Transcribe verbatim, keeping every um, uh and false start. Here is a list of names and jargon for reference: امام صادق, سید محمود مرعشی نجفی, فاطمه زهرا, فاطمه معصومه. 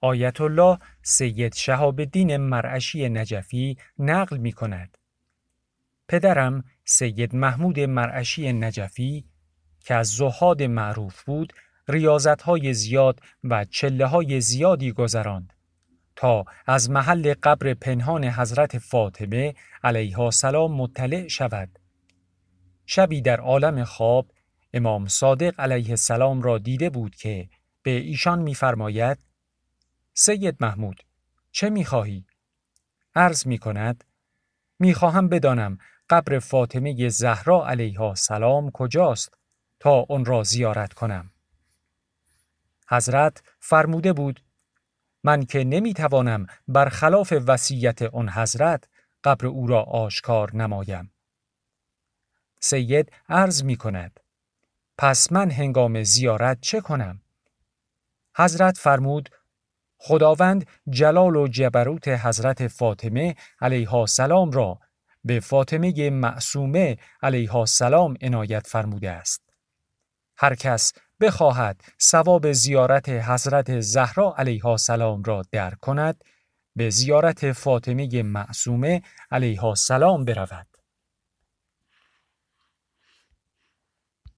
آیت الله سید شهاب الدین مرعشی نجفی نقل می کند. پدرم سید محمود مرعشی نجفی که از زهاد معروف بود، ریاضت‌های زیاد و چله‌های زیادی گذراند تا از محل قبر پنهان حضرت فاطمه علیها السلام مطلع شود. شبی در عالم خواب امام صادق علیه السلام را دیده بود که به ایشان می‌فرماید: سید محمود، چه می‌خواهی؟ عرض می‌کند: می‌خواهم بدانم قبر فاطمه زهرا علیها السلام کجاست تا اون را زیارت کنم. حضرت فرموده بود: من که نمیتوانم برخلاف وصیت آن حضرت قبر او را آشکار نمایم. سید عرض می کند: پس من هنگام زیارت چه کنم؟ حضرت فرمود: خداوند جلال و جبروت حضرت فاطمه علیها السلام را به فاطمه معصومه علیها السلام عنایت فرموده است. هر کس بخواهد ثواب زیارت حضرت زهرا علیها السلام را درک کند، به زیارت فاطمه معصومه علیها السلام برود.